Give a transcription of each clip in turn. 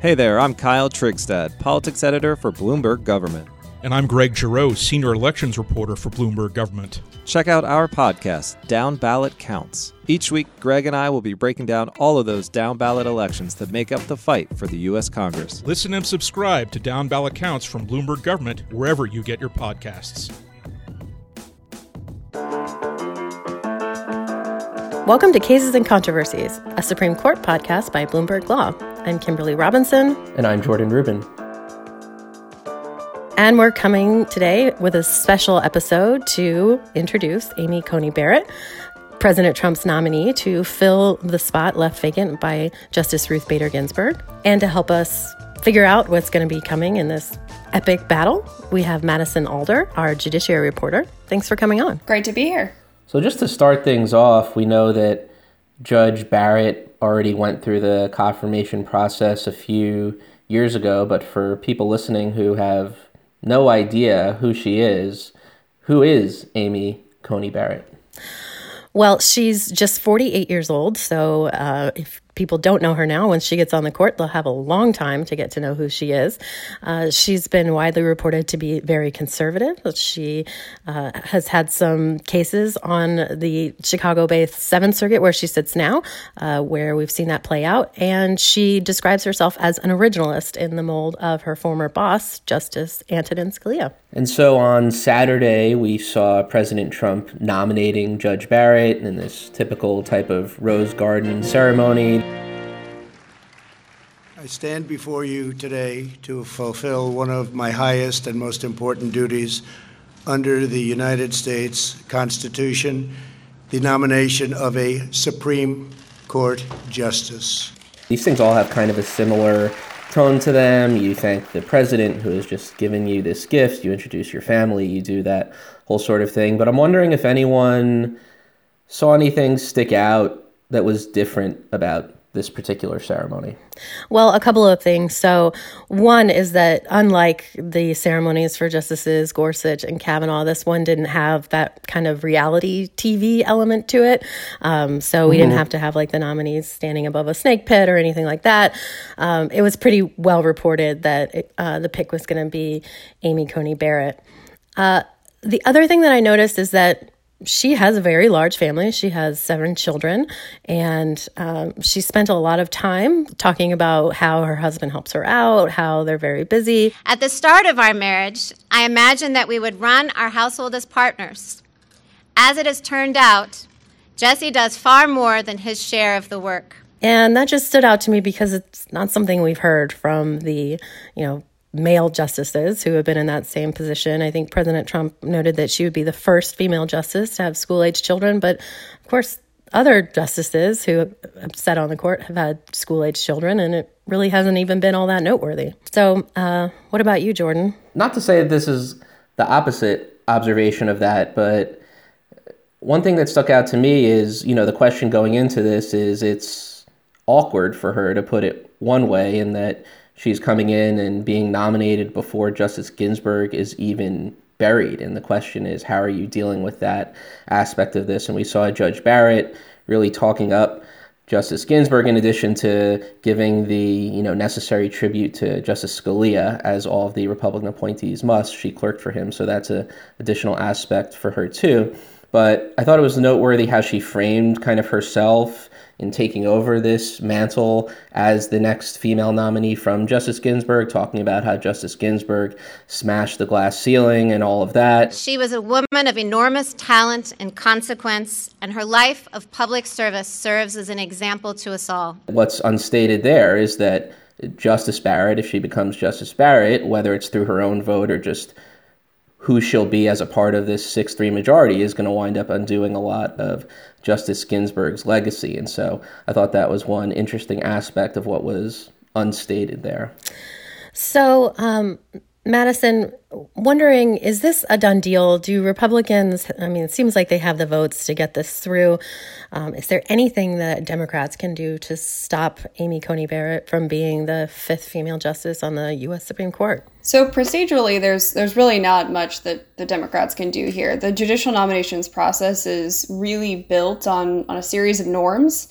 Hey there, I'm Kyle Trigstad, politics editor for Bloomberg Government. And I'm Greg Giroux, senior elections reporter for Bloomberg Government. Check out our podcast, Down Ballot Counts. Each week, Greg and I will be breaking down all of those down-ballot elections that make up the fight for the U.S. Congress. Listen and subscribe to Down Ballot Counts from Bloomberg Government wherever you get your podcasts. Welcome to Cases and Controversies, a Supreme Court podcast by Bloomberg Law. I'm Kimberly Robinson. And I'm Jordan Rubin. And we're coming today with a special episode to introduce Amy Coney Barrett, President Trump's nominee, to fill the spot left vacant by Justice Ruth Bader Ginsburg. And to help us figure out what's going to be coming in this epic battle, we have Madison Alder, our judiciary reporter. Thanks for coming on. Great to be here. So just to start things off, we know that Judge Barrett already went through the confirmation process a few years ago, but for people listening who have no idea who she is, who is Amy Coney Barrett? Well, she's just 48 years old, so if people don't know her now, when she gets on the court, they'll have a long time to get to know who she is. She's been widely reported to be very conservative. She has had some cases on the Chicago-based Seventh Circuit, where she sits now, where we've seen that play out. And she describes herself as an originalist in the mold of her former boss, Justice Antonin Scalia. And so on Saturday, we saw President Trump nominating Judge Barrett in this typical type of Rose Garden ceremony. I stand before you today to fulfill one of my highest and most important duties under the United States Constitution, the nomination of a Supreme Court justice. These things all have kind of a similar tone to them. You thank the president who has just given you this gift, you introduce your family, you do that whole sort of thing. But I'm wondering if anyone saw anything stick out that was different about this particular ceremony. Well, a couple of things. So one is that unlike the ceremonies for Justices Gorsuch and Kavanaugh, this one didn't have that kind of reality TV element to it. So we didn't have to have like the nominees standing above a snake pit or anything like that. It was pretty well reported that the pick was going to be Amy Coney Barrett. The other thing that I noticed is that she has a very large family. She has 7 children, and she spent a lot of time talking about how her husband helps her out, how they're very busy. At the start of our marriage, I imagined that we would run our household as partners. As it has turned out, Jesse does far more than his share of the work. And that just stood out to me because it's not something we've heard from the, male justices who have been in that same position. I think President Trump noted that she would be the first female justice to have school-age children, but of course other justices who have sat on the court have had school-age children, and it really hasn't even been all that noteworthy. So what about you, Jordan? Not to say that this is the opposite observation of that, but one thing that stuck out to me is, the question going into this is it's awkward for her, to put it one way, in that she's coming in and being nominated before Justice Ginsburg is even buried. And the question is, how are you dealing with that aspect of this? And we saw Judge Barrett really talking up Justice Ginsburg, in addition to giving the necessary tribute to Justice Scalia, as all of the Republican appointees must. She clerked for him, so that's an additional aspect for her too. But I thought it was noteworthy how she framed kind of herself in taking over this mantle as the next female nominee from Justice Ginsburg, talking about how Justice Ginsburg smashed the glass ceiling and all of that. She was a woman of enormous talent and consequence, and her life of public service serves as an example to us all. What's unstated there is that Justice Barrett, if she becomes Justice Barrett, whether it's through her own vote or just who she'll be as a part of this 6-3 majority, is going to wind up undoing a lot of Justice Ginsburg's legacy. And so I thought that was one interesting aspect of what was unstated there. So, Madison, wondering, is this a done deal? Do Republicans, it seems like they have the votes to get this through. Is there anything that Democrats can do to stop Amy Coney Barrett from being the 5th female justice on the U.S. Supreme Court? So procedurally, there's really not much that the Democrats can do here. The judicial nominations process is really built on a series of norms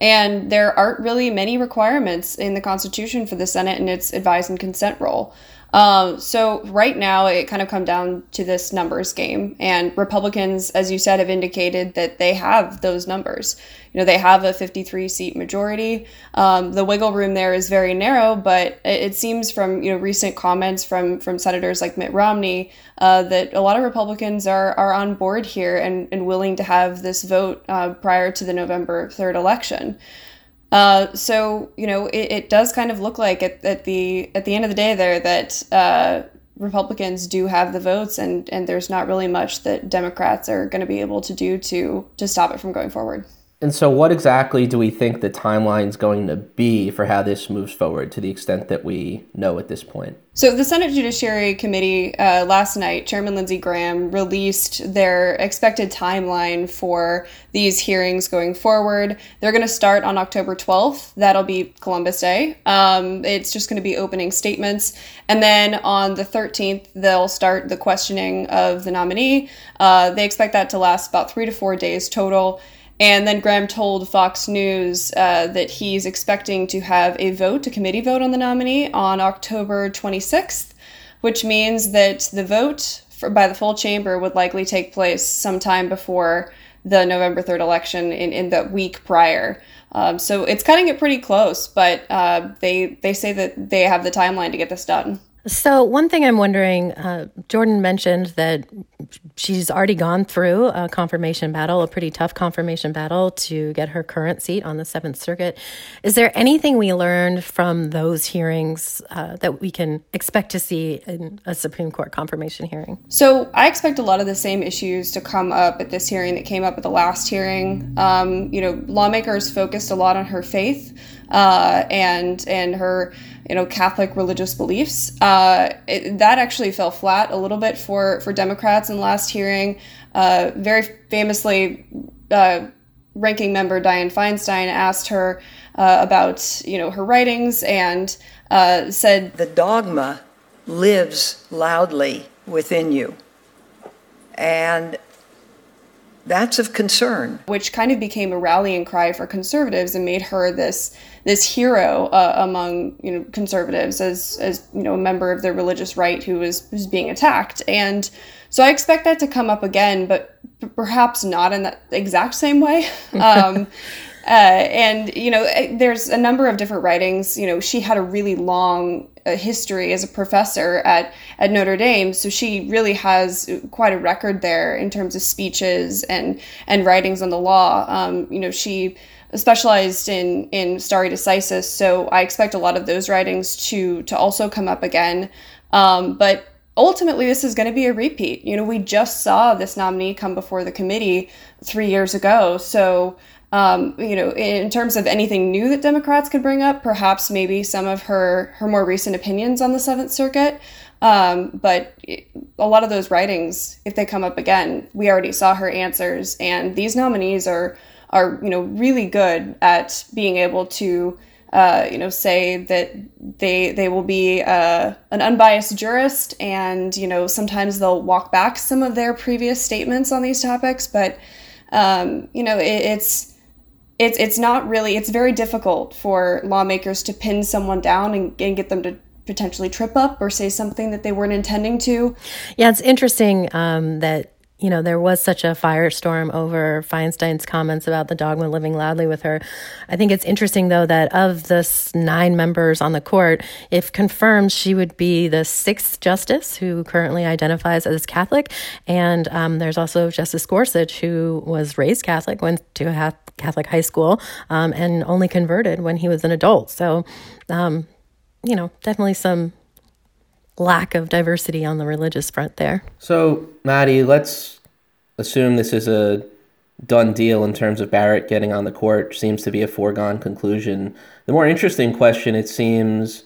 And there aren't really many requirements in the Constitution for the Senate and its advise and consent role. So right now, it kind of comes down to this numbers game. And Republicans, as you said, have indicated that they have those numbers. You know, they have a 53-seat majority. The wiggle room there is very narrow, but it seems from, you know, recent comments from senators like Mitt Romney that a lot of Republicans are on board here and willing to have this vote prior to the November 3rd election. So, you know, it does kind of look like at the end of the day there that Republicans do have the votes and there's not really much that Democrats are going to be able to do to stop it from going forward. And so what exactly do we think the timeline's going to be for how this moves forward to the extent that we know at this point? So the Senate Judiciary Committee last night, Chairman Lindsey Graham released their expected timeline for these hearings going forward. They're going to start on October 12th. That'll be Columbus Day. It's just going to be opening statements. And then on the 13th, they'll start the questioning of the nominee. They expect that to last about 3 to 4 days total. And then Graham told Fox News that he's expecting to have a committee vote on the nominee on October 26th, which means that the vote by the full chamber would likely take place sometime before the November 3rd election in the week prior. So it's cutting it pretty close, but they say that they have the timeline to get this done. So one thing I'm wondering, Jordan mentioned that she's already gone through a confirmation battle, a pretty tough confirmation battle to get her current seat on the Seventh Circuit. Is there anything we learned from those hearings that we can expect to see in a Supreme Court confirmation hearing? So I expect a lot of the same issues to come up at this hearing that came up at the last hearing. You know, lawmakers focused a lot on her faith and her, you know, Catholic religious beliefs. That actually fell flat a little bit for Democrats in the last hearing. Very famously, ranking member Dianne Feinstein asked her about, you know, her writings and said, "The dogma lives loudly within you." And that's of concern. Which kind of became a rallying cry for conservatives and made her this hero among, you know, conservatives as you know, a member of the religious right who's being attacked. And so I expect that to come up again, but perhaps not in that exact same way. And, you know, there's a number of different writings. You know, she had a really long history as a professor at Notre Dame, so she really has quite a record there in terms of speeches and writings on the law. You know, she specialized in stare decisis, so I expect a lot of those writings to also come up again. But ultimately, this is going to be a repeat. You know, we just saw this nominee come before the committee 3 years ago, so you know, in terms of anything new that Democrats could bring up, perhaps maybe some of her more recent opinions on the Seventh Circuit. But a lot of those writings, if they come up again, we already saw her answers. And these nominees are, you know, really good at being able to, you know, say that they will be an unbiased jurist. And, you know, sometimes they'll walk back some of their previous statements on these topics. But, you know, it's not really, it's very difficult for lawmakers to pin someone down and get them to potentially trip up or say something that they weren't intending to. Yeah, it's interesting that, you know, there was such a firestorm over Feinstein's comments about the dogma living loudly with her. I think it's interesting, though, that of the 9 members on the court, if confirmed, she would be the 6th justice who currently identifies as Catholic. And there's also Justice Gorsuch, who was raised Catholic, went to a Catholic high school, and only converted when he was an adult. So, you know, definitely some lack of diversity on the religious front there. So, Maddie, let's assume this is a done deal in terms of Barrett getting on the court. Seems to be a foregone conclusion. The more interesting question, it seems,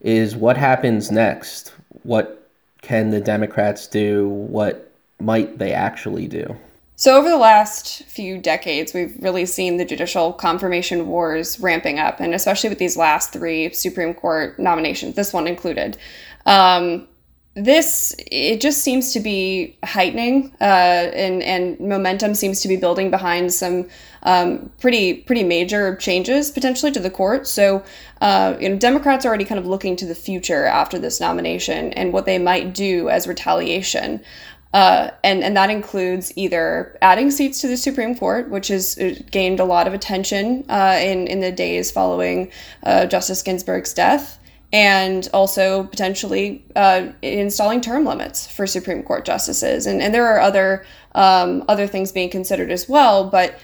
is what happens next? What can the Democrats do? What might they actually do? So over the last few decades, we've really seen the judicial confirmation wars ramping up, and especially with these last 3 Supreme Court nominations, this one included. It just seems to be heightening, and momentum seems to be building behind some pretty major changes potentially to the court. So, Democrats are already kind of looking to the future after this nomination and what they might do as retaliation. And that includes either adding seats to the Supreme Court, which has gained a lot of attention in the days following Justice Ginsburg's death, and also potentially installing term limits for Supreme Court justices. And there are other things being considered as well. But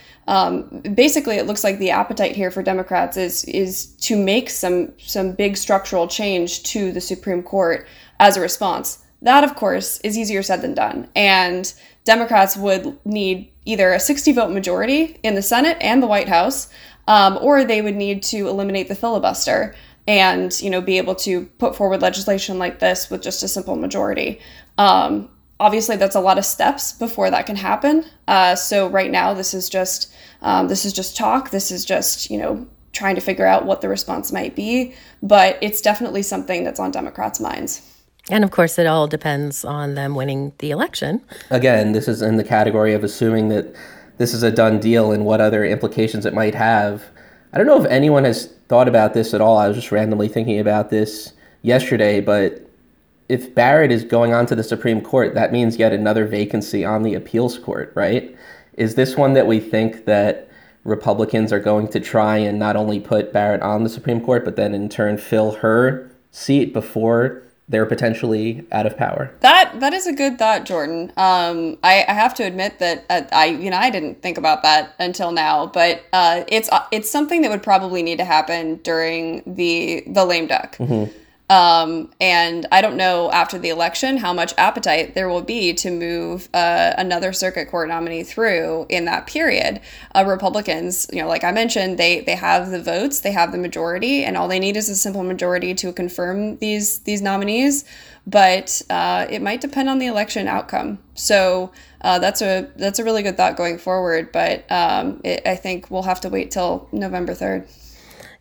basically, it looks like the appetite here for Democrats is to make some big structural change to the Supreme Court as a response. That, of course, is easier said than done. And Democrats would need either a 60-vote majority in the Senate and the White House, or they would need to eliminate the filibuster and, be able to put forward legislation like this with just a simple majority. Obviously, that's a lot of steps before that can happen. So right now, this is just talk. This is just, trying to figure out what the response might be. But it's definitely something that's on Democrats' minds. And, of course, it all depends on them winning the election. Again, this is in the category of assuming that this is a done deal and what other implications it might have. I don't know if anyone has thought about this at all. I was just randomly thinking about this yesterday. But if Barrett is going on to the Supreme Court, that means yet another vacancy on the appeals court, right? Is this one that we think that Republicans are going to try and not only put Barrett on the Supreme Court, but then in turn fill her seat before they're potentially out of power? That is a good thought, Jordan. I have to admit that I didn't think about that until now, but it's something that would probably need to happen during the lame duck. Mm-hmm. And I don't know after the election how much appetite there will be to move another circuit court nominee through in that period. Republicans, like I mentioned, they have the votes, they have the majority, and all they need is a simple majority to confirm these nominees. But it might depend on the election outcome. So that's a really good thought going forward. But I think we'll have to wait till November 3rd.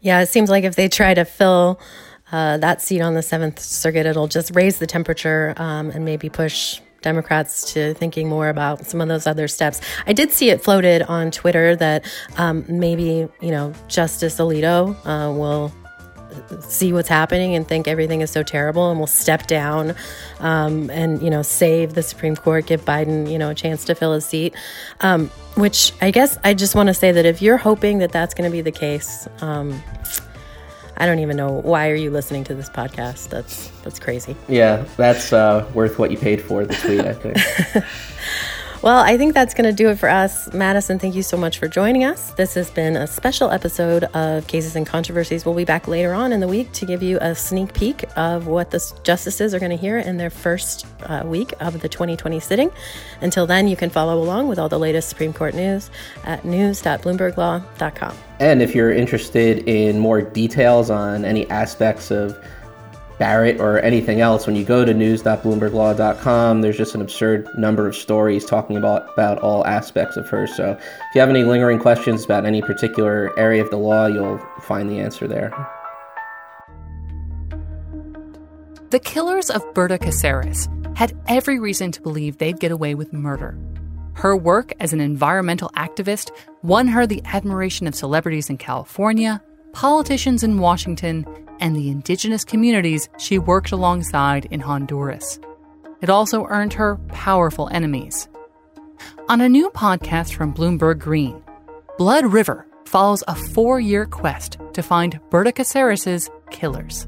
Yeah, it seems like if they try to fill that seat on the Seventh Circuit, it'll just raise the temperature and maybe push Democrats to thinking more about some of those other steps. I did see it floated on Twitter that maybe, Justice Alito will see what's happening and think everything is so terrible and will step down and, save the Supreme Court, give Biden, a chance to fill his seat, which I guess I just want to say that if you're hoping that that's going to be the case, I don't even know, why are you listening to this podcast? That's crazy. Yeah, that's worth what you paid for this week, I think. Well, I think that's going to do it for us. Madison, thank you so much for joining us. This has been a special episode of Cases and Controversies. We'll be back later on in the week to give you a sneak peek of what the justices are going to hear in their first week of the 2020 sitting. Until then, you can follow along with all the latest Supreme Court news at news.bloomberglaw.com. And if you're interested in more details on any aspects of Barrett or anything else, when you go to news.bloomberglaw.com, there's just an absurd number of stories talking about all aspects of her. So if you have any lingering questions about any particular area of the law, you'll find the answer there. The killers of Berta Caceres had every reason to believe they'd get away with murder. Her work as an environmental activist won her the admiration of celebrities in California, politicians in Washington, and the indigenous communities she worked alongside in Honduras. It also earned her powerful enemies. On a new podcast from Bloomberg Green, Blood River follows a 4-year quest to find Berta Caceres' killers.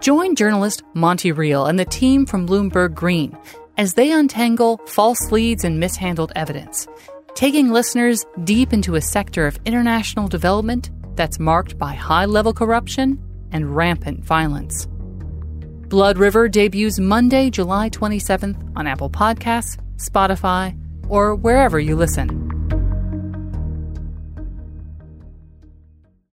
Join journalist Monty Real and the team from Bloomberg Green as they untangle false leads and mishandled evidence, taking listeners deep into a sector of international development that's marked by high-level corruption and rampant violence. Blood River debuts Monday, July 27th on Apple Podcasts, Spotify, or wherever you listen.